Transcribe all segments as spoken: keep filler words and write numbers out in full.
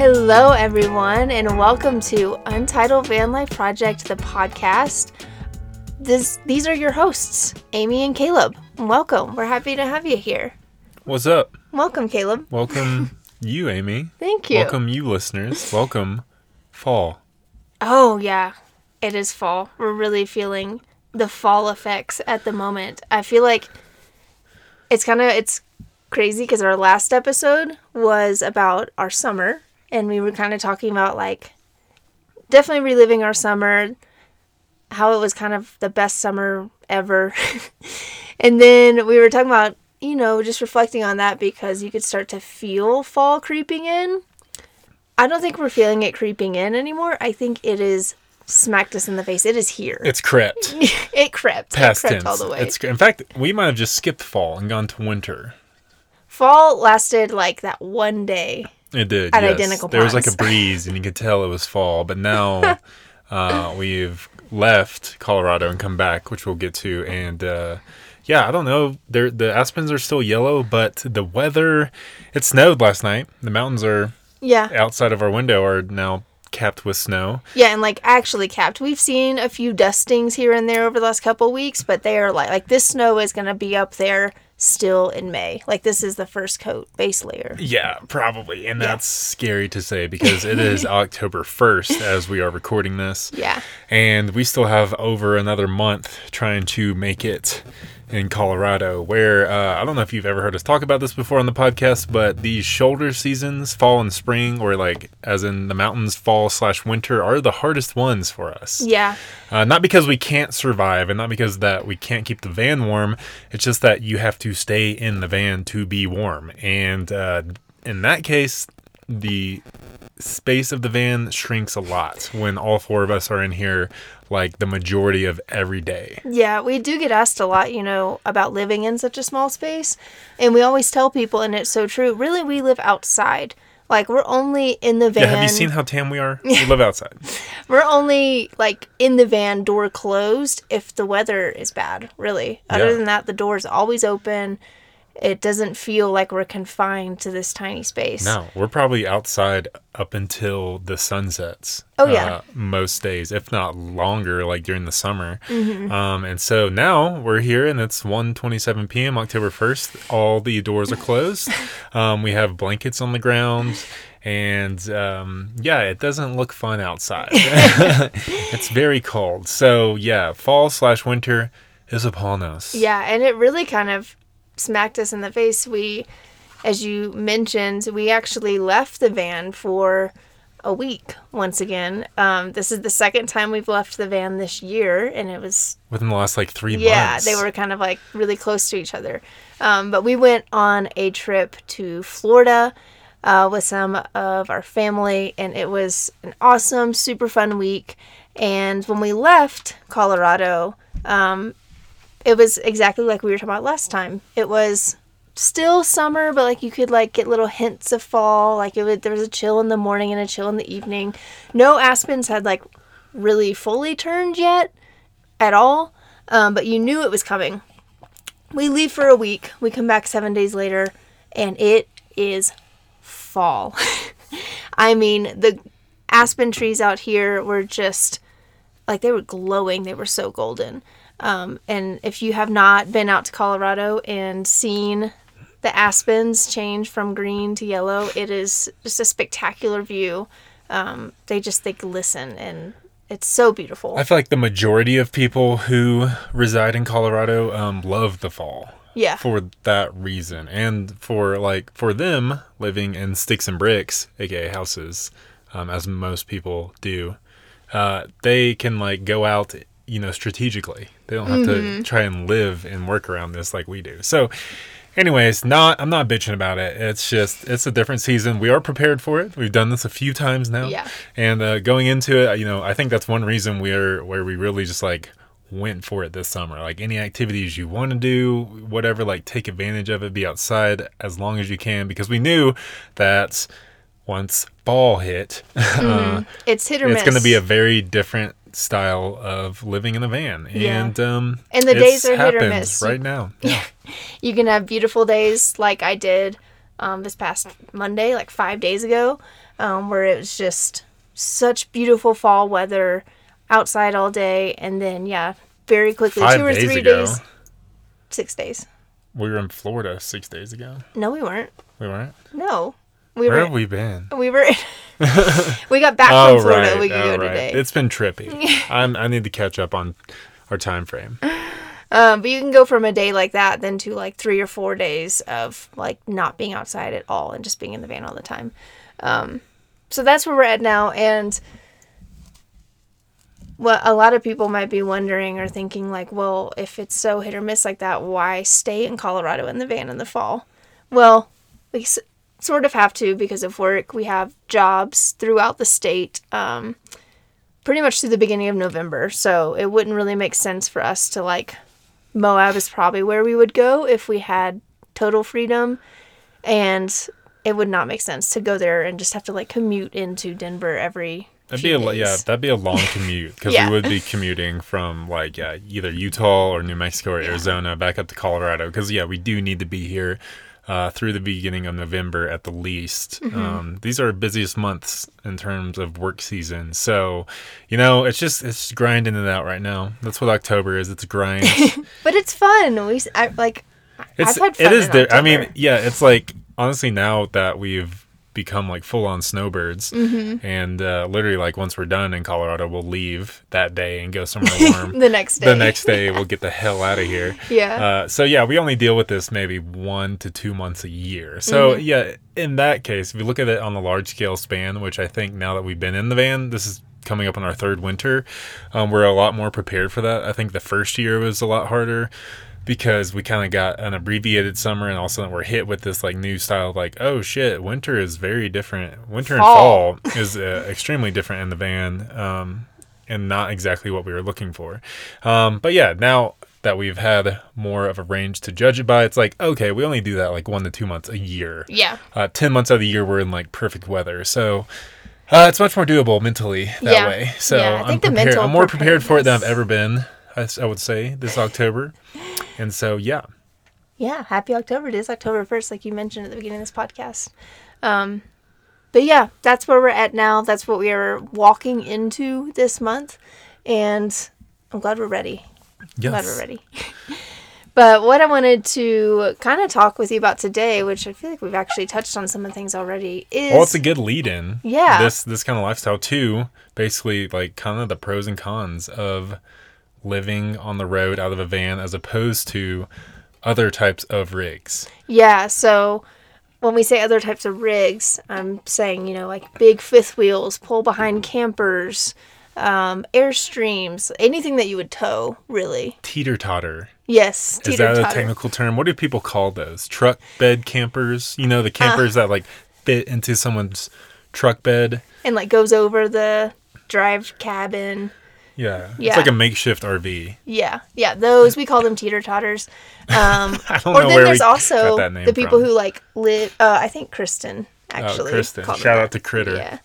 Hello everyone, and welcome to Untitled Van Life Project, the podcast. This, these are your hosts, Amy and Caleb. Welcome. We're happy to have you here. What's up? Welcome, Caleb. Welcome you, Amy. Thank you. Welcome you, listeners. Welcome fall. Oh, yeah. It is fall. We're really feeling the fall effects at the moment. I feel like it's kind of, it's crazy because our last episode was about our summer, and we were kind of talking about, like, definitely reliving our summer, how it was kind of the best summer ever. And then we were talking about, you know, just reflecting on that because you could start to feel fall creeping in. I don't think we're feeling it creeping in anymore. I think it is smacked us in the face. It is here. It's crept. It crept. Past it crept tense. All the way. It's, in fact, we might have just skipped fall and gone to winter. Fall lasted, like, that one day. It did, at yes. Identical Ponds. There was like a breeze, and you could tell it was fall. But now uh, we've left Colorado and come back, which we'll get to. And uh, yeah, I don't know. They're, the aspens are still yellow, but the weather, it snowed last night. The mountains are yeah. outside of our window are now capped with snow. Yeah, and like actually capped. We've seen a few dustings here and there over the last couple of weeks, but they are like, like this snow is going to be up there still in May. Like, this is the first coat base layer. Yeah, probably. And that's yeah. scary to say because it is October first as we are recording this. Yeah. And we still have over another month trying to make it in Colorado, where uh, I don't know if you've ever heard us talk about this before on the podcast, but these shoulder seasons, fall and spring, or like as in the mountains, fall slash winter, are the hardest ones for us. Yeah. Uh, not because we can't survive and not because that we can't keep the van warm. It's just that you have to stay in the van to be warm. And uh, in that case, the space of the van shrinks a lot when all four of us are in here, like the majority of every day. Yeah, we do get asked a lot, you know, about living in such a small space. And we always tell people, and it's so true, really, we live outside. Like, we're only in the van. Yeah, have you seen how tan we are? We live outside. We're only, like, in the van, door closed, if the weather is bad, really. Other yeah. than that, the door's always open. It doesn't feel like we're confined to this tiny space. No, we're probably outside up until the sun sets. Oh, yeah. Uh, most days, if not longer, like during the summer. Mm-hmm. Um, and so now we're here, and it's one twenty-seven p.m. October first. All the doors are closed. um, we have blankets on the ground. And um, yeah, it doesn't look fun outside. It's very cold. So yeah, fall slash winter is upon us. Yeah, and it really kind of smacked us in the face. We, as you mentioned, we actually left the van for a week once again. Um, this is the second time we've left the van this year, and it was within the last like three yeah, months. Yeah, they were kind of like really close to each other. Um, but we went on a trip to Florida uh, with some of our family, and it was an awesome, super fun week. And when we left Colorado, um, it was exactly like we were talking about last time. It was still summer, but like you could like get little hints of fall. Like it would, there was a chill in the morning and a chill in the evening. No aspens had like really fully turned yet at all, um, but you knew it was coming. We leave for a week. We come back seven days later, and it is fall. I mean, the aspen trees out here were just like they were glowing. They were so golden. Um, and if you have not been out to Colorado and seen the aspens change from green to yellow, it is just a spectacular view. Um, they just, they glisten, and it's so beautiful. I feel like the majority of people who reside in Colorado um, love the fall. Yeah. For that reason. And for like, for them living in sticks and bricks, aka houses, um, as most people do, uh, they can like go out, you know, strategically. They don't have mm-hmm. to try and live and work around this like we do. So anyways, not I'm not bitching about it. It's just, it's a different season. We are prepared for it. We've done this a few times now. Yeah. And uh, going into it, you know, I think that's one reason we are where we really just like went for it this summer. Like any activities you want to do, whatever, like take advantage of it, be outside as long as you can, because we knew that once fall hit, mm-hmm. uh, it's hit or miss. It's going to be a very different style of living in a van, yeah. and um and the days are hit or miss right now. Yeah. You can have beautiful days like I did um, this past Monday, like five days ago, um, where it was just such beautiful fall weather outside all day. And then, yeah, very quickly, five two or three ago. days, six days. We were in Florida six days ago. No, we weren't. We weren't? No. We Where were, have we been? We were. We got back oh, from Florida right, a week oh, ago right. today. It's been trippy. I'm, I need to catch up on our time frame. Um, but you can go from a day like that then to like three or four days of like not being outside at all and just being in the van all the time. Um, so that's where we're at now. And what a lot of people might be wondering or thinking like, well, if it's so hit or miss like that, why stay in Colorado in the van in the fall? Well, we s- sort of have to because of work. We have jobs throughout the state. Um, pretty much through the beginning of November. So it wouldn't really make sense for us to like, Moab is probably where we would go if we had total freedom, and it would not make sense to go there and just have to like commute into Denver every that'd few be a days. yeah that'd be a long commute because yeah. we would be commuting from like yeah, either Utah or New Mexico or yeah. Arizona back up to Colorado because yeah we do need to be here uh, through the beginning of November at the least. Mm-hmm. Um, these are our busiest months in terms of work season, so you know it's just it's grinding it out right now. That's what October is. It's a grind, but it's fun. We I, like it's, I've had fun. It is. In there. I mean, yeah, it's like honestly now that we've become like full on snowbirds, mm-hmm. and uh, literally like once we're done in Colorado, we'll leave that day and go somewhere warm. the next day, the next day yeah. we'll get the hell out of here. Yeah. Uh, so yeah, we only deal with this maybe one to two months a year. So mm-hmm. yeah, in that case, if you look at it on the large scale span, which I think now that we've been in the van, this is coming up on our third winter, um, we're a lot more prepared for that. I think the first year was a lot harder. Because we kind of got an abbreviated summer, and all of a sudden we're hit with this like new style of like, oh shit, winter is very different. Winter fall. and fall is uh, extremely different in the van, um, and not exactly what we were looking for. Um, but yeah, now that we've had more of a range to judge it by, it's like, okay, we only do that like one to two months a year. Yeah. Uh, ten months out of the year, we're in like perfect weather. So uh, it's much more doable mentally that yeah. way. So yeah, I think I'm, the prepared, I'm more prepared for it than I've ever been. I, I would say this October. And so, yeah. Yeah. Happy October. It is October first, like you mentioned at the beginning of this podcast. Um, but yeah, that's where we're at now. That's what we are walking into this month. And I'm glad we're ready. Yes. I'm glad we're ready. But what I wanted to kind of talk with you about today, which I feel like we've actually touched on some of the things already, is... Well, it's a good lead-in. Yeah. This, this kind of lifestyle, too. Basically, like, kind of the pros and cons of... living on the road out of a van as opposed to other types of rigs. Yeah, so when we say other types of rigs, I'm saying, you know, like big fifth wheels, pull behind campers, um, Airstreams, anything that you would tow, really. Teeter-totter. Yes, teeter-totter. Is that a technical term? What do people call those? Truck bed campers? You know, the campers uh, that like fit into someone's truck bed. And like goes over the drive cabin. Yeah. yeah. It's like a makeshift R V. Yeah. Yeah. Those, we call them teeter-totters. Um, I don't or know then where there's we also got that name the people from. Who like live, uh, I think Kristen actually. Oh, Kristen. Shout out that. to Critter. Yeah.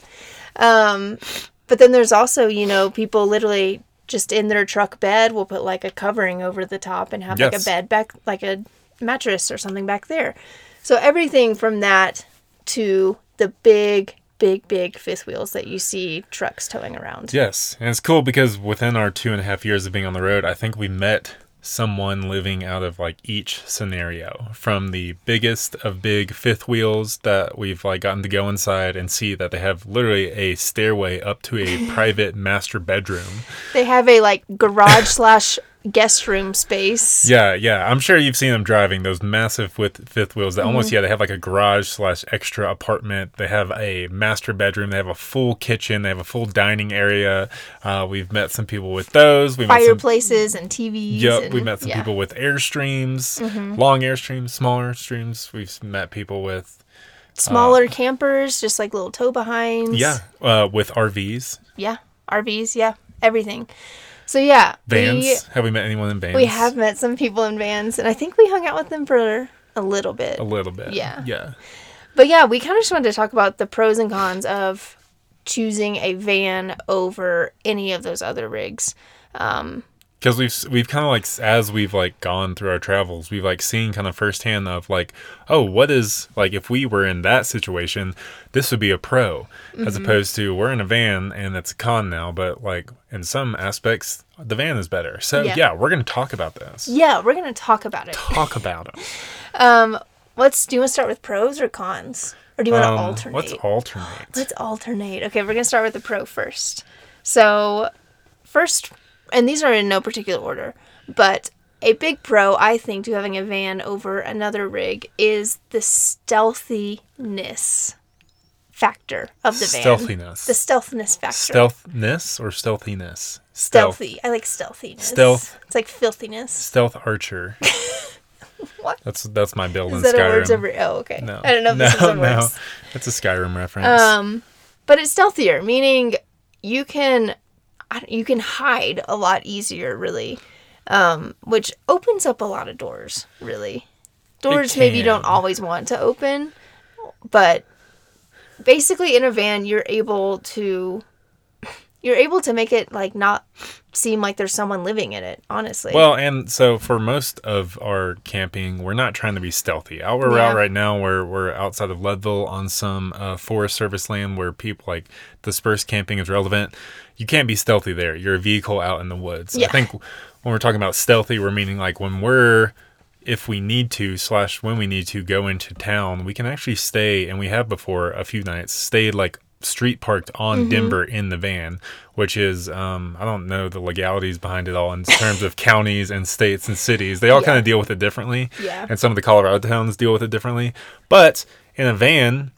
Um, but then there's also, you know, people literally just in their truck bed will put like a covering over the top and have yes. like a bed back, like a mattress or something back there. So everything from that to the big, big, big fifth wheels that you see trucks towing around. Yes. And it's cool because within our two and a half years of being on the road, I think we met someone living out of like each scenario, from the biggest of big fifth wheels that we've like gotten to go inside and see that they have literally a stairway up to a private master bedroom. They have a like garage slash guest room space. Yeah, yeah. I'm sure you've seen them driving those massive with fifth wheels that mm-hmm. almost, yeah, they have like a garage slash extra apartment. They have a master bedroom. They have a full kitchen. They have a full dining area. Uh, we've met some people with those. We Fireplaces met some, and T Vs. Yep. And, we met some yeah. people with Airstreams, mm-hmm. long Airstreams, smaller Airstreams. We've met people with smaller uh, campers, just like little tow behinds. Yeah. Uh, with R Vs. Yeah. R Vs. Yeah. Everything. So, yeah. Vans? We, have we met anyone in vans? We have met some people in vans, and I think we hung out with them for a little bit. A little bit. Yeah. Yeah. But, yeah, we kind of just wanted to talk about the pros and cons of choosing a van over any of those other rigs. Um, Because we've we've kind of like, as we've like gone through our travels, we've like seen kind of firsthand of like, oh, what is like, if we were in that situation, this would be a pro, mm-hmm. as opposed to we're in a van and it's a con now. But like in some aspects, the van is better. So yeah, yeah we're going to talk about this. Yeah, we're going to talk about it. Talk about it. um, let's do you want to start with pros or cons, or do you want to um, alternate? Let's alternate. Let's alternate. Okay, we're going to start with the pro first. So first. And these are in no particular order, but a big pro, I think, to having a van over another rig is the stealthiness factor of the van. Stealthiness. The stealthiness factor. Stealthiness or stealthiness? Stealth. Stealthy. I like stealthiness. Stealth. It's like filthiness. Stealth archer. What? That's that's my build in Skyrim. Is that a words over? Oh, okay. No. I don't know if no, this is a no. words. That's a Skyrim reference. Um, but it's stealthier, meaning you can... You can hide a lot easier, really, um, which opens up a lot of doors, really. Doors maybe you don't always want to open, but basically in a van, you're able to you're able to make it like not seem like there's someone living in it, honestly. Well, and so for most of our camping, we're not trying to be stealthy. Out where we're yeah. out right now, we're, we're outside of Leadville on some uh, Forest Service land where people like dispersed camping is relevant. You can't be stealthy there. You're a vehicle out in the woods. Yeah. I think when we're talking about stealthy, we're meaning like when we're, if we need to, slash when we need to go into town, we can actually stay, and we have before a few nights, stayed like street parked on mm-hmm. Denver in the van, which is, um, I don't know the legalities behind it all in terms of counties and states and cities. They all yeah. kind of deal with it differently. Yeah. And some of the Colorado towns deal with it differently. But in a van...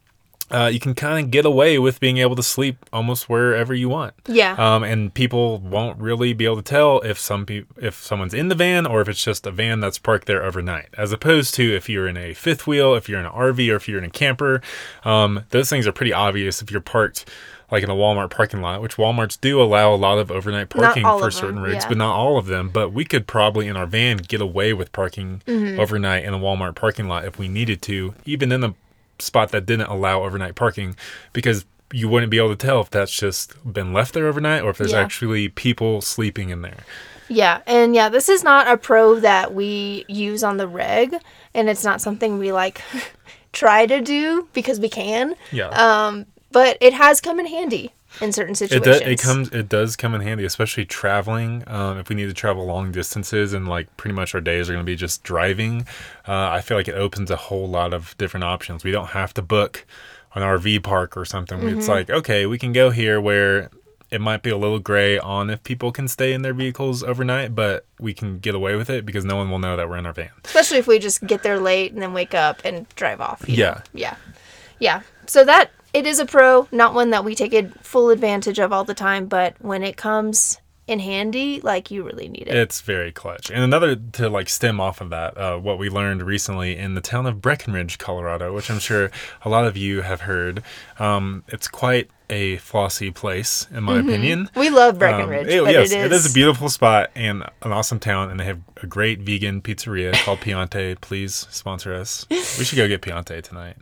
Uh, you can kind of get away with being able to sleep almost wherever you want. Yeah. Um, and people won't really be able to tell if some pe- if someone's in the van or if it's just a van that's parked there overnight. As opposed to if you're in a fifth wheel, if you're in an R V, or if you're in a camper, um, those things are pretty obvious if you're parked like in a Walmart parking lot, which Walmarts do allow a lot of overnight parking for certain rigs, yeah. but not all of them. But we could probably, in our van, get away with parking mm-hmm. overnight in a Walmart parking lot if we needed to, even in the spot that didn't allow overnight parking, because you wouldn't be able to tell if that's just been left there overnight or if there's yeah. actually people sleeping in there. Yeah. And yeah, this is not a pro that we use on the reg, and it's not something we like try to do because we can. Yeah. Um, but it has come in handy in certain situations. It, do, it comes, it does come in handy, especially traveling. Um, if we need to travel long distances and like pretty much our days are going to be just driving, uh, I feel like it opens a whole lot of different options. We don't have to book an R V park or something. Mm-hmm. It's like, okay, we can go here where it might be a little gray on if people can stay in their vehicles overnight, but we can get away with it because no one will know that we're in our van. Especially if we just get there late and then wake up and drive off. Yeah. Know? Yeah. Yeah. So that... It is a pro, not one that we take it full advantage of all the time, but when it comes in handy, like, you really need it. It's very clutch. And another, to like stem off of that, uh, what we learned recently in the town of Breckenridge, Colorado, which I'm sure a lot of you have heard. Um, it's quite a flossy place, in my mm-hmm. opinion. We love Breckenridge. Um, it, yes, it is. it is a beautiful spot and an awesome town, and they have a great vegan pizzeria called Piante. Please sponsor us. We should go get Piante tonight.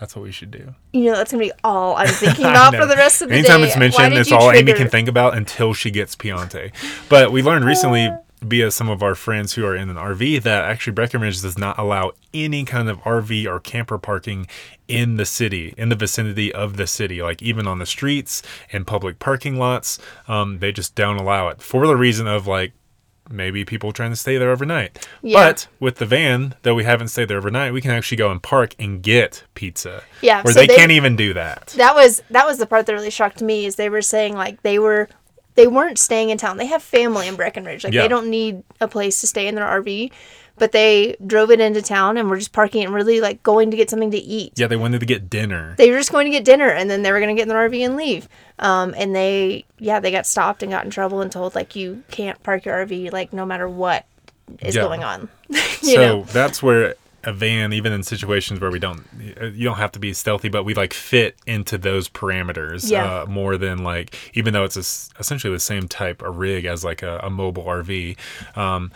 That's what we should do. You know, that's going to be all I'm thinking about for the rest of the Anytime day. Anytime it's mentioned, it's all trigger? Amy can think about until she gets Piante. But we learned recently via some of our friends who are in an R V that actually Breckenridge does not allow any kind of R V or camper parking in the city, in the vicinity of the city, like even on the streets and public parking lots. Um, they just don't allow it for the reason of like, maybe people trying to stay there overnight. Yeah. But with the van, though we haven't stayed there overnight, we can actually go and park and get pizza. Yeah. Where so they, they can't even do that. That was that was the part that really shocked me, is they were saying like they were they weren't staying in town. They have family in Breckenridge. Like yeah. they don't need a place to stay in their R V. But they drove it into town and were just parking and really like going to get something to eat. Yeah, they wanted to get dinner. They were just going to get dinner, and then they were going to get in their R V and leave. Um, and they, yeah, they got stopped and got in trouble and told like, you can't park your R V, like no matter what is yeah. going on. you so know? That's where a van, even in situations where we don't, you don't have to be stealthy, but we like fit into those parameters yeah. uh, more than like, even though it's a, essentially the same type of rig as like a, a mobile R V. Um,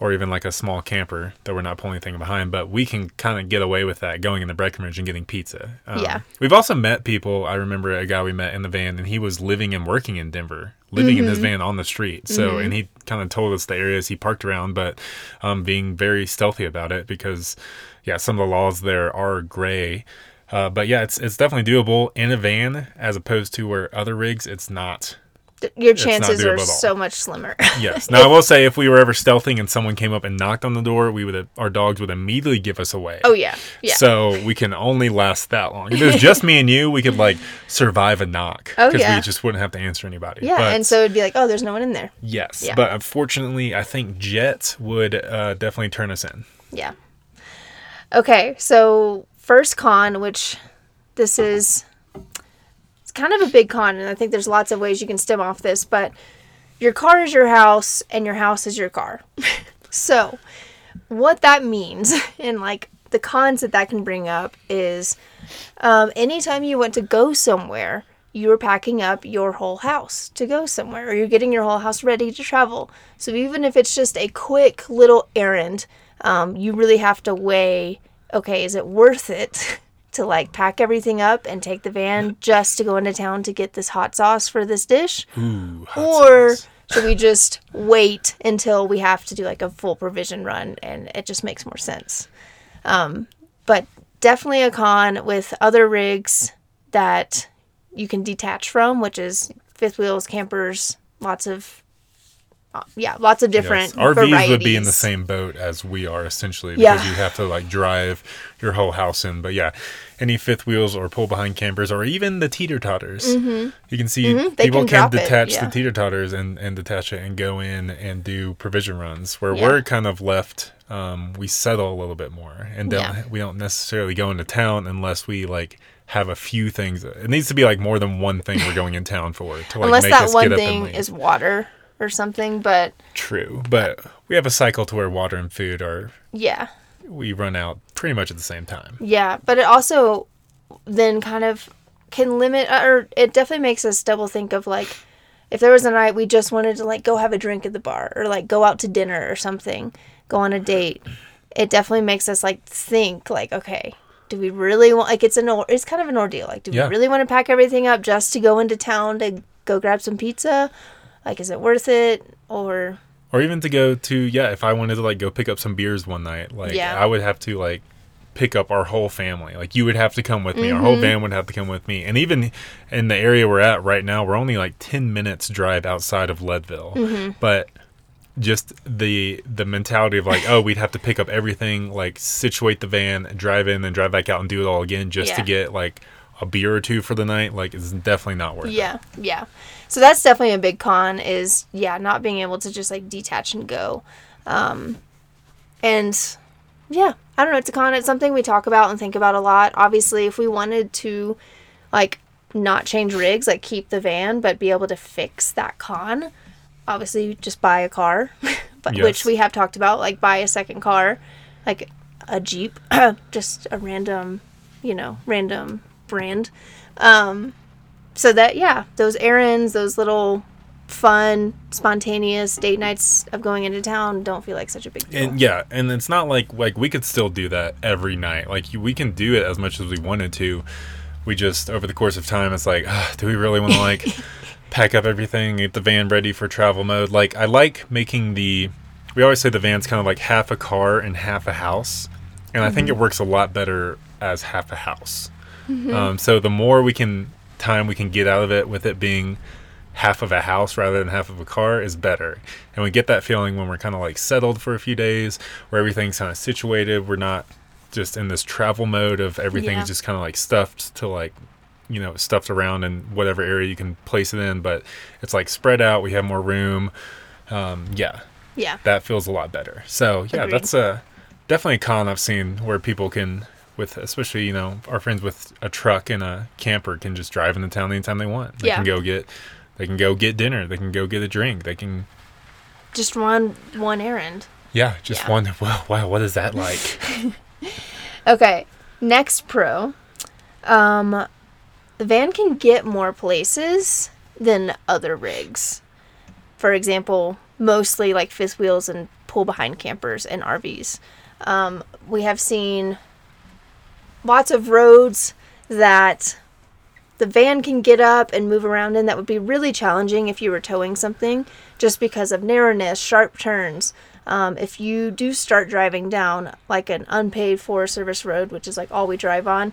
or even like a small camper that we're not pulling anything behind, but we can kind of get away with that going into Breckenridge and getting pizza. Um, yeah. We've also met people. I remember a guy we met in the van, and he was living and working in Denver. living mm-hmm. in his van on the street. So, mm-hmm. and he kind of told us the areas he parked around, but um, being very stealthy about it because, yeah, some of the laws there are gray. Uh, but yeah, it's it's definitely doable in a van as opposed to where other rigs it's not. Your chances are so much slimmer. Yes. Now, I will say if we were ever stealthing and someone came up and knocked on the door, we would have, our dogs would immediately give us away. Oh, yeah. Yeah. So we can only last that long. If it was just me and you, we could, like, survive a knock. Oh, yeah. Because we just wouldn't have to answer anybody. Yeah, but, and so it would be like, oh, there's no one in there. Yes. Yeah. But unfortunately, I think jets would uh, definitely turn us in. Yeah. Okay. So first con, which this is... kind of a big con, and I think there's lots of ways you can stem off this, but your car is your house and your house is your car. So what that means and like the cons that that can bring up is um, anytime you want to go somewhere, you're packing up your whole house to go somewhere, or you're getting your whole house ready to travel. So even if it's just a quick little errand, um, you really have to weigh, okay, is it worth it to like pack everything up and take the van just to go into town to get this hot sauce for this dish? Ooh, or sauce. Should we just wait until we have to do like a full provision run and it just makes more sense? Um, but definitely a con with other rigs that you can detach from, which is fifth wheels, campers, lots of Uh, yeah, lots of different yes. R Vs varieties. Would be in the same boat as we are, essentially, yeah. because you have to, like, drive your whole house in. But, yeah, any fifth wheels or pull-behind campers or even the teeter-totters. Mm-hmm. You can see mm-hmm. people can, can detach it, yeah. the teeter-totters and, and detach it and go in and do provision runs, where yeah. we're kind of left, um, we settle a little bit more. And don't, yeah. we don't necessarily go into town unless we, like, have a few things. It needs to be, like, more than one thing we're going in town for. To, like, unless make that us one get thing is water. Or something, but true. But we have a cycle to where water and food are. Yeah. We run out pretty much at the same time. Yeah, but it also then kind of can limit, or it definitely makes us double think of like, if there was a night we just wanted to like go have a drink at the bar or like go out to dinner or something, go on a date. It definitely makes us like think like, okay, do we really want? Like it's an or, it's kind of an ordeal. Like, do yeah. we really want to pack everything up just to go into town to go grab some pizza? Like, is it worth it, or... Or even to go to, yeah, if I wanted to, like, go pick up some beers one night, like, yeah. I would have to, like, pick up our whole family. Like, you would have to come with me. Mm-hmm. Our whole band would have to come with me. And even in the area we're at right now, we're only, like, ten minutes drive outside of Leadville. Mm-hmm. But... just the the mentality of like, oh, we'd have to pick up everything, like situate the van, drive in, then drive back out and do it all again just yeah. to get like a beer or two for the night. Like it's definitely not worth yeah, it. Yeah, yeah. So that's definitely a big con is, yeah, not being able to just like detach and go. Um, and yeah, I don't know. It's a con. It's something we talk about and think about a lot. Obviously, if we wanted to like not change rigs, like keep the van, but be able to fix that con, obviously just buy a car, but, yes. which we have talked about, like buy a second car, like a Jeep, just a random, you know, random brand. Um, so that, yeah, those errands, those little fun, spontaneous date nights of going into town don't feel like such a big deal. And yeah, and it's not like, like we could still do that every night. Like we can do it as much as we wanted to. We just, over the course of time, it's like, ugh, do we really want to like... pack up everything, get the van ready for travel mode. Like, I like making the... We always say the van's kind of like half a car and half a house. And mm-hmm. I think it works a lot better as half a house. Mm-hmm. Um, so the more we can time we can get out of it with it being half of a house rather than half of a car is better. And we get that feeling when we're kind of like settled for a few days, where everything's kind of situated. We're not just in this travel mode of everything's yeah. just kind of like stuffed to like... you know, stuffed around in whatever area you can place it in, but it's like spread out. We have more room. Um, yeah. Yeah. That feels a lot better. So yeah, Agreed. That's a, definitely a con I've seen where people can with, especially, you know, our friends with a truck and a camper can just drive into town anytime they want. They yeah. can go get, they can go get dinner. They can go get a drink. They can just run one errand. Yeah. Just yeah. one. Wow. Wow. What is that like? Okay. Next pro, um, the van can get more places than other rigs. For example, mostly like fifth wheels and pull-behind campers and R Vs. Um, we have seen lots of roads that the van can get up and move around in. That would be really challenging if you were towing something, just because of narrowness, sharp turns. Um, if you do start driving down like an unpaved Forest Service road, which is like all we drive on,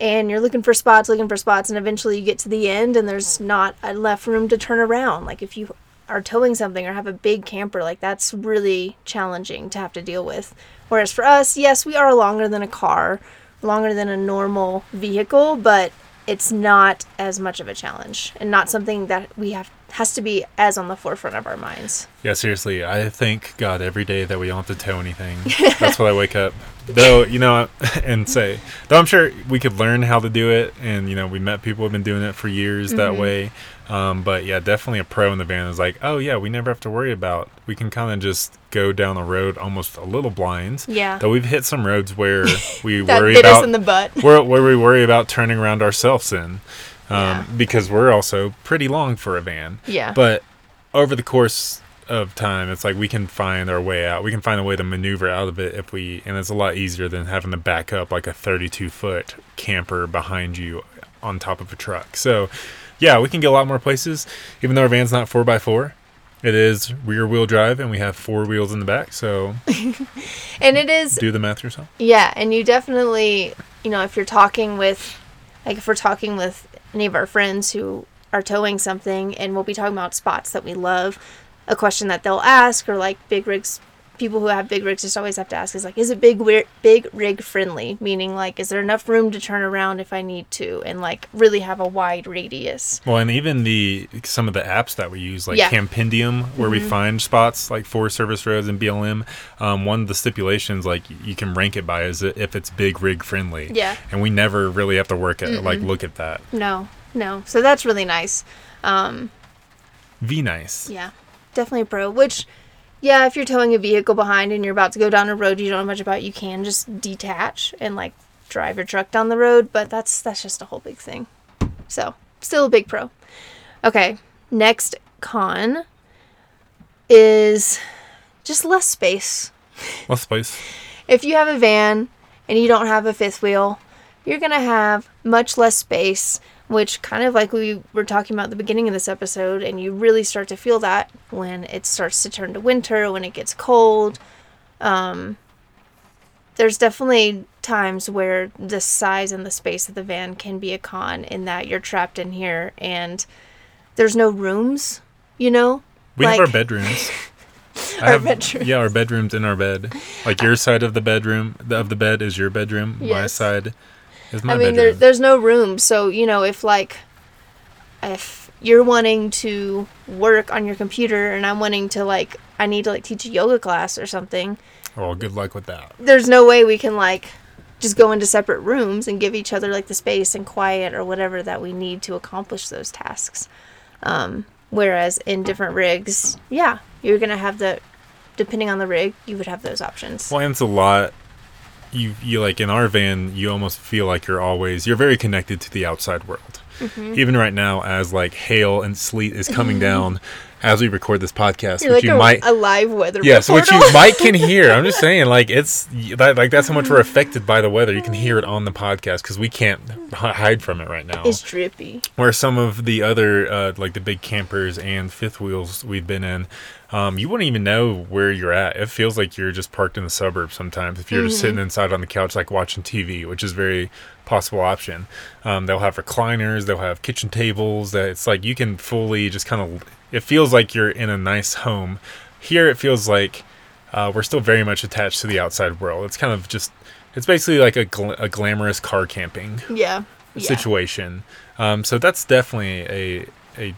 and you're looking for spots, looking for spots, and eventually you get to the end and there's not enough room to turn around. Like if you are towing something or have a big camper, like that's really challenging to have to deal with. Whereas for us, yes, we are longer than a car, longer than a normal vehicle, but it's not as much of a challenge and not something that we have has to be as on the forefront of our minds. Yeah, seriously, I thank God every day that we don't have to tow anything. That's what I wake up. Though, you know, and say, though I'm sure we could learn how to do it. And, you know, we met people who have been doing it for years mm-hmm. that way. Um, but, yeah, definitely a pro in the van is like, oh, yeah, we never have to worry about. We can kind of just go down the road almost a little blind. Yeah. Though we've hit some roads where we worry about. Us in the butt. where, where we worry about turning around ourselves in. Um, yeah. Because we're also pretty long for a van. Yeah. But over the course of time, it's like we can find our way out. We can find a way to maneuver out of it if we, and it's a lot easier than having to back up like a thirty-two foot camper behind you on top of a truck. So yeah, we can get a lot more places, even though our van's not four by four. It is rear wheel drive and we have four wheels in the back. So, and it is, do the math yourself. Yeah. And you definitely, you know, if you're talking with, like if we're talking with any of our friends who are towing something and we'll be talking about spots that we love, a question that they'll ask, or like big rigs, people who have big rigs just always have to ask is like, is it big weird, big rig friendly? Meaning like, is there enough room to turn around if I need to, and like really have a wide radius? Well, and even the, some of the apps that we use, like yeah. Campendium, where mm-hmm. we find spots like Forest Service roads and B L M. Um, one of the stipulations, like you can rank it by is it, if it's big rig friendly. Yeah. And we never really have to work at mm-hmm. like, look at that. No, no. So that's really nice. Um, V nice. Yeah. Definitely a pro, which yeah, if you're towing a vehicle behind and you're about to go down a road you don't know much about, you can just detach and like drive your truck down the road, but that's that's just a whole big thing. So still a big pro. Okay, next con is just less space. Less space. If you have a van and you don't have a fifth wheel, you're gonna have much less space, which kind of like we were talking about at the beginning of this episode, and you really start to feel that when it starts to turn to winter, when it gets cold. Um, there's definitely times where the size and the space of the van can be a con, in that you're trapped in here and there's no rooms, you know? We like, have our bedrooms. I our have, bedrooms. Yeah, our bedrooms in our bed. Like your side of the bedroom, of the bed is your bedroom, yes. My side... I mean, there, there's no room. So, you know, if like, if you're wanting to work on your computer and I'm wanting to like, I need to like teach a yoga class or something. Oh, good luck with that. There's no way we can like just go into separate rooms and give each other like the space and quiet or whatever that we need to accomplish those tasks. Um, whereas in different rigs, yeah, you're going to have the, depending on the rig, you would have those options. Well, it's a lot. You, you like in our van, you almost feel like you're always, you're very connected to the outside world. Mm-hmm. Even right now, as like hail and sleet is coming down as we record this podcast, you're which like you a, might a live weather. Yes, yeah, which you might can hear. I'm just saying, like it's like that's how much we're affected by the weather. You can hear it on the podcast because we can't hide from it right now. It's drippy. Where some of the other uh, like the big campers and fifth wheels we've been in. Um, you wouldn't even know where you're at. It feels like you're just parked in the suburbs sometimes. If you're mm-hmm. just sitting inside on the couch, like watching T V, which is a very possible option. Um, they'll have recliners. They'll have kitchen tables. That it's like you can fully just kind of... It feels like you're in a nice home. Here it feels like uh, we're still very much attached to the outside world. It's kind of just... It's basically like a, gl- a glamorous car camping yeah. situation. Yeah. Um, so that's definitely a... a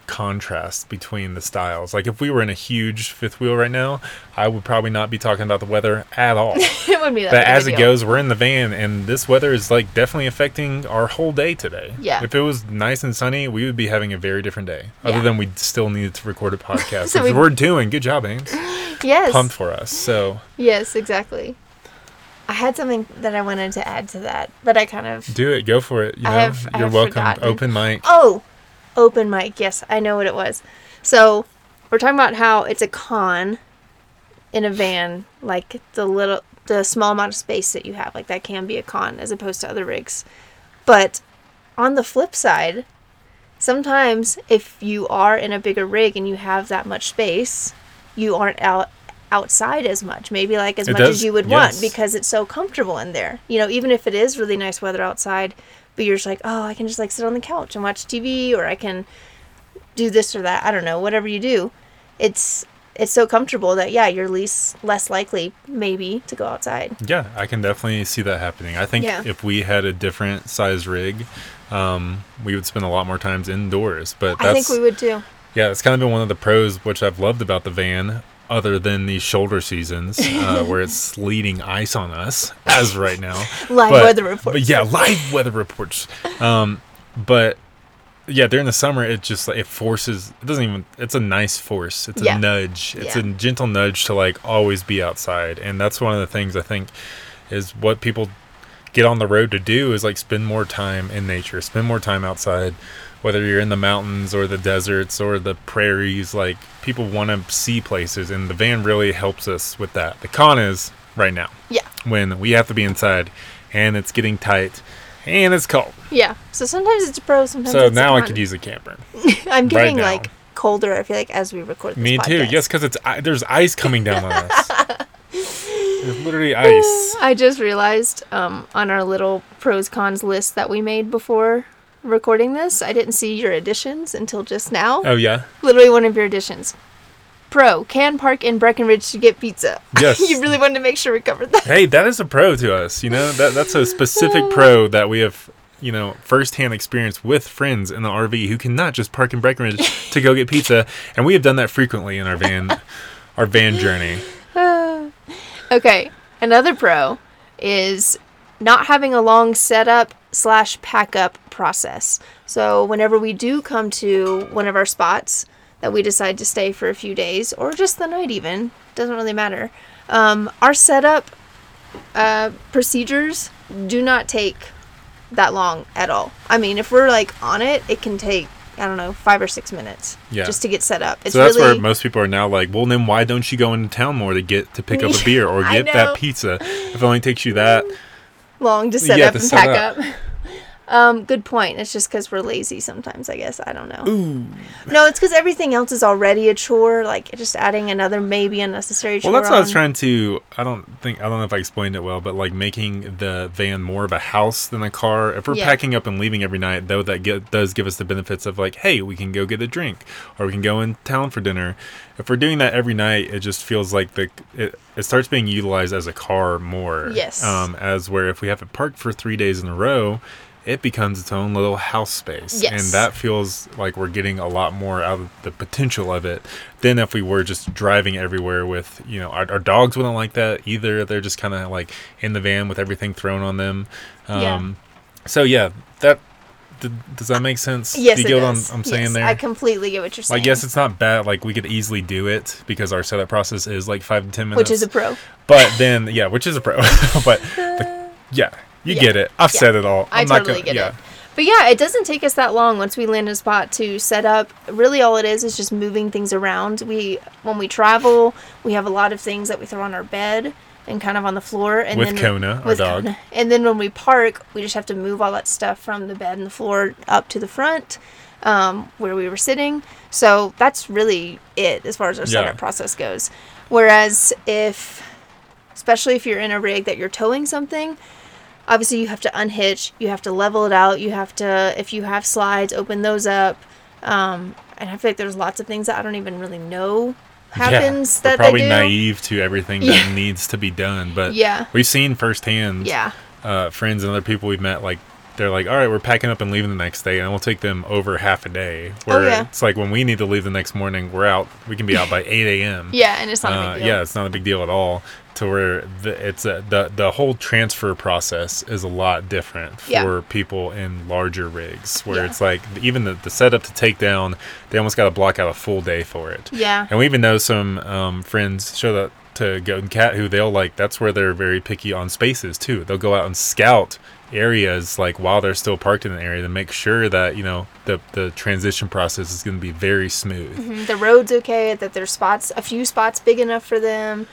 contrast between the styles. Like if we were in a huge fifth wheel right now, I would probably not be talking about the weather at all. It would be that. But as it goes, we're in the van and this weather is like definitely affecting our whole day today. Yeah. If it was nice and sunny, we would be having a very different day. Yeah. Other than we still needed to record a podcast. So we... we're doing good job, Ames. Yes. Pumped for us. So yes, exactly. I had something that I wanted to add to that, but I kind of do it. Go for it. You know, I have, I you're have welcome. Forgotten. Open mic. Oh. Open mic. Yes, I know what it was. So we're talking about how it's a con in a van, like the little, the small amount of space that you have, like that can be a con as opposed to other rigs. But on the flip side, sometimes if you are in a bigger rig and you have that much space, you aren't out outside as much, maybe like as it much does, as you would yes. want, because it's so comfortable in there. You know, even if it is really nice weather outside, but you're just like, oh, I can just like sit on the couch and watch T V, or I can do this or that. I don't know, whatever you do. It's it's so comfortable that, yeah, you're least less likely maybe to go outside. Yeah, I can definitely see that happening. I think yeah. if we had a different size rig, um, we would spend a lot more times indoors. But that's, I think we would too. Yeah, it's kind of been one of the pros, which I've loved about the van, other than these shoulder seasons uh, where it's sleeting ice on us as right now. live but, weather reports. But yeah, live weather reports. Um, but... Yeah, during the summer, it just, like, it forces, it doesn't even, it's a nice force. It's yeah. a nudge. It's yeah. a gentle nudge to, like, always be outside. And that's one of the things I think is what people get on the road to do is, like, spend more time in nature, spend more time outside, whether you're in the mountains or the deserts or the prairies. Like, people want to see places, and the van really helps us with that. The con is right now. Yeah. When we have to be inside, and it's getting tight. And it's cold. Yeah. So sometimes it's a pro, sometimes so it's So now on. I could use a camper. I'm getting, right like, colder, I feel like, as we record this Me podcast. Too. Yes, because it's there's ice coming down on us. There's literally ice. I just realized um, on our little pros, cons list that we made before recording this, I didn't see your additions until just now. Oh, yeah? Literally one of your additions. Pro, can park in Breckenridge to get pizza. Yes. You really wanted to make sure we covered that. Hey, that is a pro to us, you know? that That's a specific pro that we have, you know, firsthand experience with friends in the R V who cannot just park in Breckenridge to go get pizza. And we have done that frequently in our van, our van journey. Uh, okay. Another pro is not having a long setup slash pack up process. So whenever we do come to one of our spots that we decide to stay for a few days, or just the night even, doesn't really matter. Um, our setup uh, procedures do not take that long at all. I mean, if we're like on it, it can take, I don't know, five or six minutes yeah. just to get set up. It's so that's really where most people are now like, well, then why don't you go into town more to get to pick up a beer or get that pizza? If it only takes you that long to set yeah, up to and set pack up. up. Um, good point. It's just because we're lazy sometimes, I guess. I don't know. Ooh. No, it's because everything else is already a chore. Like, just adding another maybe unnecessary chore. Well, that's what on. I was trying to... I don't think... I don't know if I explained it well, but, like, making the van more of a house than a car. If we're yeah. packing up and leaving every night, though, that get, does give us the benefits of, like, hey, we can go get a drink. Or we can go in town for dinner. If we're doing that every night, it just feels like the... It, it starts being utilized as a car more. Yes. Um, as where if we have it parked for three days in a row... It becomes its own little house space. Yes. And that feels like we're getting a lot more out of the potential of it than if we were just driving everywhere with, you know, our, our dogs wouldn't like that either. They're just kind of like in the van with everything thrown on them. Um, yeah. So, yeah, that th- does that make sense? Yes, do you get what I'm, I'm saying yes, there? I completely get what you're saying. Like, yes, it's not bad. Like, we could easily do it because our setup process is like five to ten minutes. Which is a pro. But then, yeah, which is a pro. but, the, yeah. You yeah. get it. I've yeah. said it all. I'm I not totally gonna, get yeah. it. But yeah, it doesn't take us that long once we land in a spot to set up. Really all it is is just moving things around. We When we travel, we have a lot of things that we throw on our bed and kind of on the floor. And with then, Kona, with our dog. Kona. And then when we park, we just have to move all that stuff from the bed and the floor up to the front um, where we were sitting. So that's really it as far as our yeah. setup process goes. Whereas if, especially if you're in a rig that you're towing something, obviously, you have to unhitch, you have to level it out, you have to, if you have slides, open those up. Um, and I feel like there's lots of things that I don't even really know happens yeah, that they do. We're probably naive to everything yeah. that needs to be done. But yeah. we've seen firsthand yeah. uh, friends and other people we've met, like, they're like, all right, we're packing up and leaving the next day, and we'll take them over half a day. Where oh, yeah. it's like when we need to leave the next morning, we're out. We can be out by eight a.m. Yeah, and it's not uh, a big deal. Yeah, it's not a big deal at all. To where the, it's a, the the whole transfer process is a lot different for yeah. people in larger rigs, where yeah. it's like even the, the setup to take down, they almost got to block out a full day for it. Yeah, and we even know some um, friends show that to Golden Cat who they'll like. That's where they're very picky on spaces too. They'll go out and scout areas like while they're still parked in an area to make sure that you know the the transition process is going to be very smooth. Mm-hmm. The road's okay, that there's spots, a few spots big enough for them.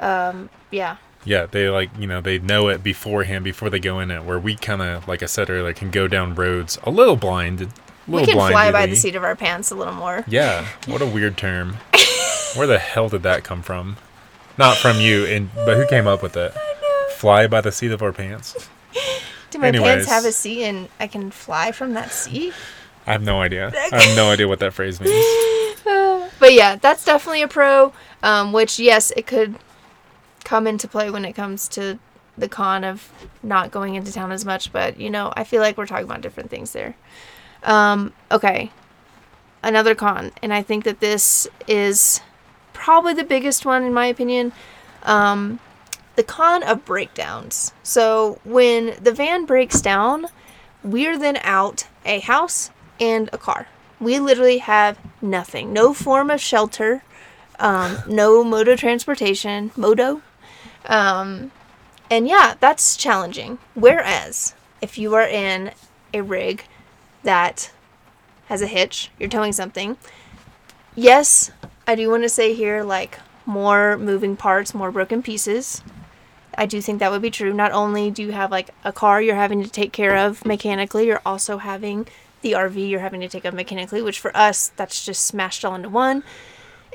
Um, yeah, Yeah, they like, you know, they know it beforehand before they go in it, where we kind of, like I said earlier, can go down roads a little blinded. We can blindly. Fly by the seat of our pants a little more. Yeah, what a weird term. Where the hell did that come from? Not from you, and but who came up with it? Fly by the seat of our pants? Do my Anyways. pants have a seat and I can fly from that seat? I have no idea. I have no idea what that phrase means. Uh, but yeah, that's definitely a pro, um, which, yes, it could come into play when it comes to the con of not going into town as much. But, you know, I feel like we're talking about different things there. Um, okay, another con, and I think that this is probably the biggest one in my opinion, um, the con of breakdowns. So when the van breaks down, we're then out a house and a car. We literally have nothing, no form of shelter, um, no mode of transportation, modo, um, and yeah, that's challenging. Whereas if you are in a rig that has a hitch, you're towing something. Yes, I do want to say here, like, more moving parts, more broken pieces. I do think that would be true. Not only do you have, like, a car you're having to take care of mechanically, you're also having the R V you're having to take up mechanically, which for us, that's just smashed all into one.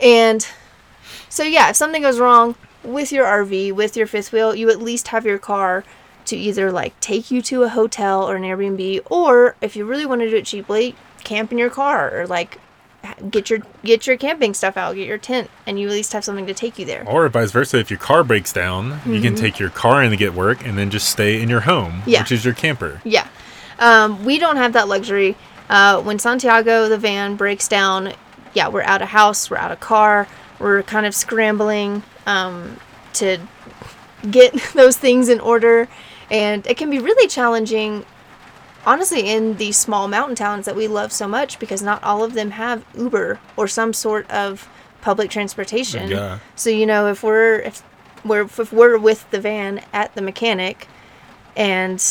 And so, yeah, if something goes wrong with your R V, with your fifth wheel, you at least have your car to either, like, take you to a hotel or an Airbnb, or if you really want to do it cheaply, camp in your car, or, like, get your get your camping stuff out, get your tent, and you at least have something to take you there. Or vice versa, if your car breaks down, mm-hmm. you can take your car in to get work and then just stay in your home, yeah. which is your camper. Yeah. Um, we don't have that luxury. Uh, when Santiago, the van, breaks down, yeah, we're out of house, we're out of car, we're kind of scrambling um, to get those things in order. And it can be really challenging, honestly, in these small mountain towns that we love so much, because not all of them have Uber or some sort of public transportation. Yeah. So, you know, if we're if we're if we're with the van at the mechanic, and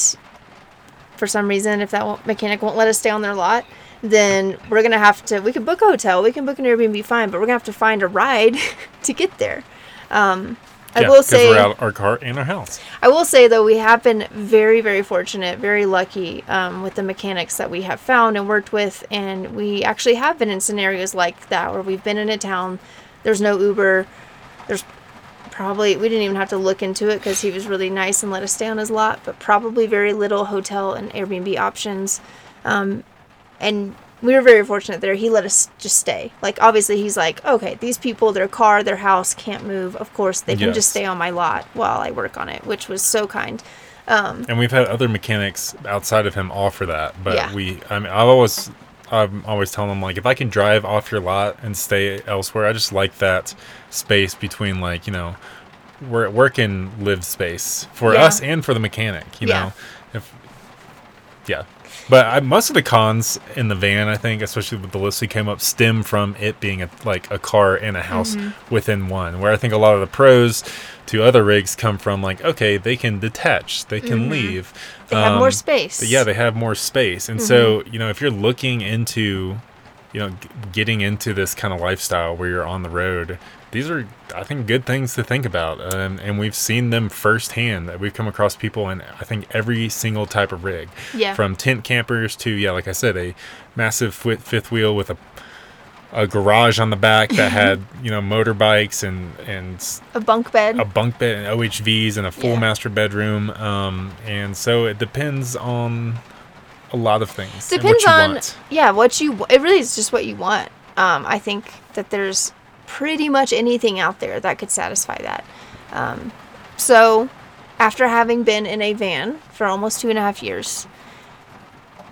for some reason, if that won't, mechanic won't let us stay on their lot, then we're gonna have to. We can book a hotel, we can book an Airbnb, fine, but we're gonna have to find a ride to get there. Um, I yeah, will say we're out our car and our house. I will say, though, we have been very, very fortunate, very lucky um, with the mechanics that we have found and worked with. And we actually have been in scenarios like that where we've been in a town, there's no Uber. There's probably, we didn't even have to look into it because he was really nice and let us stay on his lot, but probably very little hotel and Airbnb options. Um, and we were very fortunate there. He let us just stay. Like, obviously, he's like, okay, these people, their car, their house can't move. Of course, they can yes. just stay on my lot while I work on it, which was so kind. Um, and we've had other mechanics outside of him offer that. But yeah. we, I mean, I've always, I'm always telling them, like, if I can drive off your lot and stay elsewhere, I just like that space between, like, you know, we're at work and live space for yeah. us and for the mechanic, you yeah. know. If, yeah. But I, most of the cons in the van, I think, especially with the list we came up, stem from it being a, like a car and a house mm-hmm. within one. Where I think a lot of the pros to other rigs come from, like, okay, they can detach, they can mm-hmm. leave. They um, have more space. Yeah, they have more space. And mm-hmm. so, you know, if you're looking into, you know, g- getting into this kind of lifestyle where you're on the road, these are, I think, good things to think about. Um, and we've seen them firsthand. We've come across people in, I think, every single type of rig. Yeah. From tent campers to, yeah, like I said, a massive fifth wheel with a a garage on the back that had, you know, motorbikes and, and... A bunk bed. A bunk bed and O H Vs and a full yeah. master bedroom. Um, and so it depends on a lot of things. Depends on, want. yeah, what you... It really is just what you want. Um, I think that there's pretty much anything out there that could satisfy that. Um, so after having been in a van for almost two and a half years,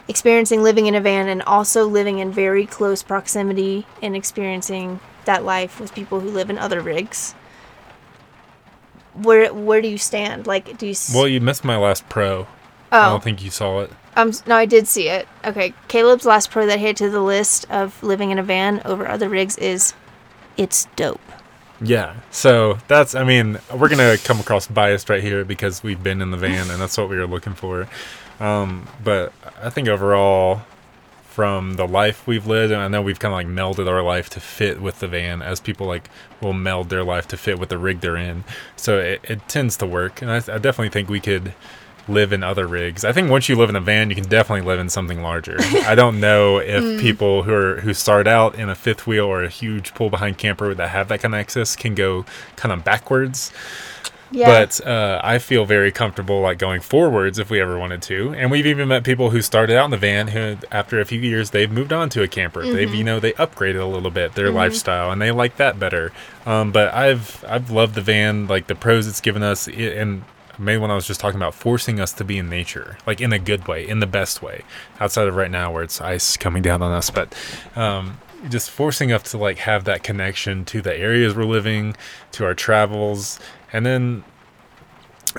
experiencing living in a van and also living in very close proximity and experiencing that life with people who live in other rigs, where where do you stand? Like, do you s- Well, you missed my last pro. Oh. I don't think you saw it. Um, no, I did see it. Okay, Caleb's last pro that hit to the list of living in a van over other rigs is it's dope. Yeah. So that's, I mean, we're going to come across biased right here because we've been in the van and that's what we were looking for. Um, but I think overall from the life we've lived, and I know we've kind of like melded our life to fit with the van, as people like will meld their life to fit with the rig they're in. So it, it tends to work, and I, I definitely think we could live in other rigs. I think once you live in a van, you can definitely live in something larger. I don't know if mm. people who are who start out in a fifth wheel or a huge pull behind camper that have that kind of access can go kind of backwards. Yeah. But uh, I feel very comfortable like going forwards if we ever wanted to. And we've even met people who started out in the van who, after a few years, they've moved on to a camper. Mm-hmm. They've, you know, they upgraded a little bit their mm-hmm. lifestyle, and they like that better. Um, but I've I've loved the van, like the pros it's given us, it, and maybe when I was just talking about forcing us to be in nature, like in a good way, in the best way, outside of right now where it's ice coming down on us, but um, just forcing us to like have that connection to the areas we're living, to our travels. And then,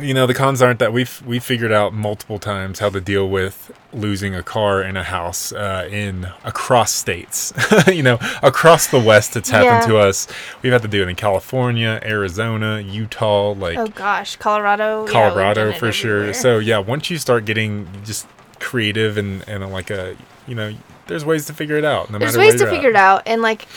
you know, the cons aren't that we've we figured out multiple times how to deal with losing a car and a house uh, in across states, you know, across the West. It's happened yeah. to us. We've had to do it in California, Arizona, Utah, like oh gosh, Colorado, Colorado yeah, for sure. So yeah, once you start getting just creative and and like a you know, there's ways to figure it out. No there's matter ways to figure at. it out, and like.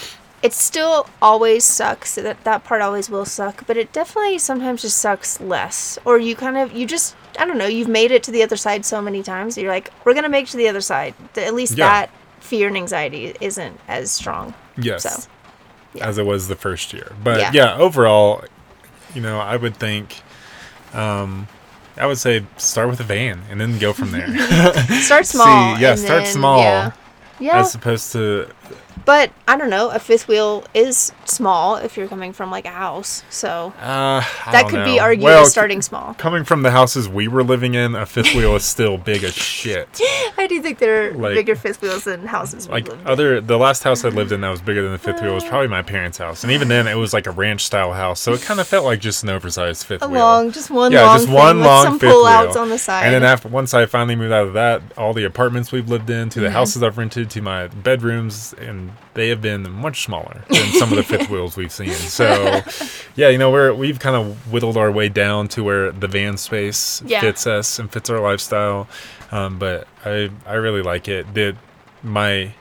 It still always sucks. That that part always will suck, but it definitely sometimes just sucks less. Or you kind of, you just, I don't know, you've made it to the other side so many times. You're like, we're going to make it to the other side. At least yeah. that fear and anxiety isn't as strong. Yes. So, yeah. As it was the first year. But yeah, yeah overall, you know, I would think, um, I would say start with a van and then go from there. Start small. See, yeah, start then, small. Yeah. yeah. As opposed to... But, I don't know, a fifth wheel is small if you're coming from, like, a house. So, uh, that could know. be argued well, as starting small. Coming from the houses we were living in, a fifth wheel is still big as shit. I do think there are like, bigger fifth wheels than houses we like lived other, in. The last house I lived in that was bigger than the fifth wheel was probably my parents' house. And even then, it was, like, a ranch-style house. So, it kind of felt like just an oversized fifth a wheel. A long, just one yeah, long Yeah, just one long some fifth pull-outs wheel. On the side. And then after once I finally moved out of that, all the apartments we've lived in, to the mm-hmm. houses I've rented, to my bedrooms, and... they have been much smaller than some of the fifth wheels we've seen. So, yeah, you know, we're, we've kind of whittled our way down to where the van space yeah. fits us and fits our lifestyle. Um, but I I really like it. The, my,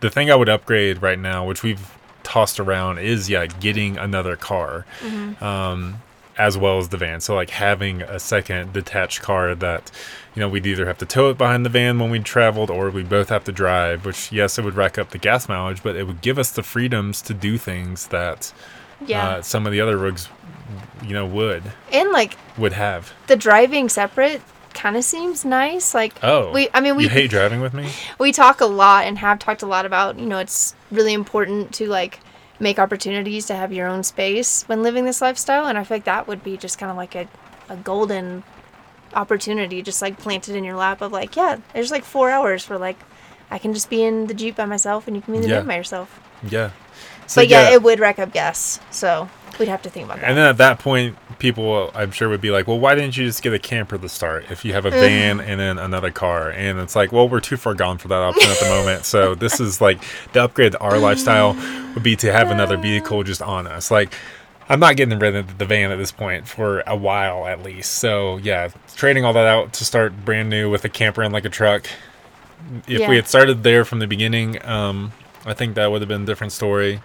the thing I would upgrade right now, which we've tossed around, is, yeah, getting another car mm-hmm. um, as well as the van. So, like, having a second detached car that... You know, we'd either have to tow it behind the van when we traveled, or we both have to drive, which, yes, it would rack up the gas mileage, but it would give us the freedoms to do things that yeah. uh, some of the other rigs, you know, would. And, like... would have. The driving separate kind of seems nice. Like, oh, we, I mean, we, you hate driving with me? We talk a lot and have talked a lot about, you know, it's really important to, like, make opportunities to have your own space when living this lifestyle, and I feel like that would be just kind of like a, a golden... opportunity just like planted in your lap of like yeah there's like four hours for like I can just be in the Jeep by myself and you can be in the yeah. van by yourself yeah so but yeah, yeah it would rack up gas, so we'd have to think about that. And then at that point people I'm sure would be like, well, why didn't you just get a camper to start if you have a mm. van and then another car? And it's like, well, we're too far gone for that option at the moment. So this is like the upgrade to our lifestyle would be to have another vehicle just on us. Like, I'm not getting rid of the van at this point for a while at least. So, yeah, trading all that out to start brand new with a camper and like a truck. If yeah. we had started there from the beginning, um, I think that would have been a different story.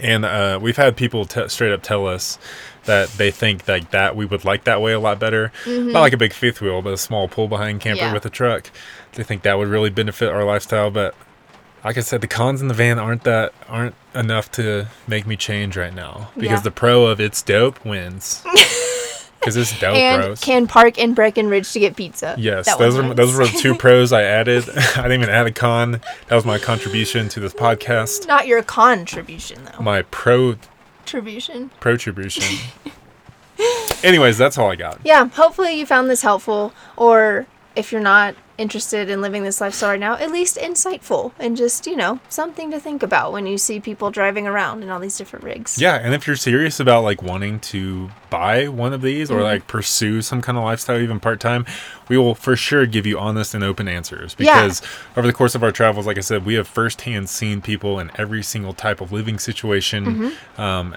And uh, we've had people t- straight up tell us that they think like that we would like that way a lot better. Mm-hmm. Not like a big fifth wheel, but a small pull behind camper yeah. with a truck. They think that would really benefit our lifestyle, but... like I said, the cons in the van aren't that aren't enough to make me change right now because yeah. the pro of it's dope wins because it's dope. And bros. Can park in Breckenridge to get pizza. Yes, that those are those were the two pros I added. I didn't even add a con. That was my contribution to this podcast. Not your contribution though. My pro. Tribution. Protribution. Anyways, that's all I got. Yeah, hopefully you found this helpful, or if you're not interested in living this lifestyle right now, at least insightful and just, you know, something to think about when you see people driving around in all these different rigs. Yeah. And if you're serious about like wanting to buy one of these mm-hmm. or like pursue some kind of lifestyle, even part-time, we will for sure give you honest and open answers because yeah. over the course of our travels, like I said, we have firsthand seen people in every single type of living situation mm-hmm. um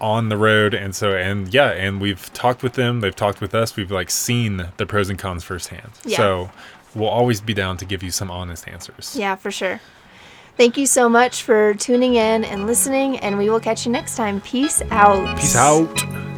on the road. And so, and yeah, and we've talked with them, they've talked with us, we've like seen the pros and cons firsthand. Yeah. So we'll always be down to give you some honest answers. Yeah, for sure. Thank you so much for tuning in and listening, and we will catch you next time. Peace out. Peace out.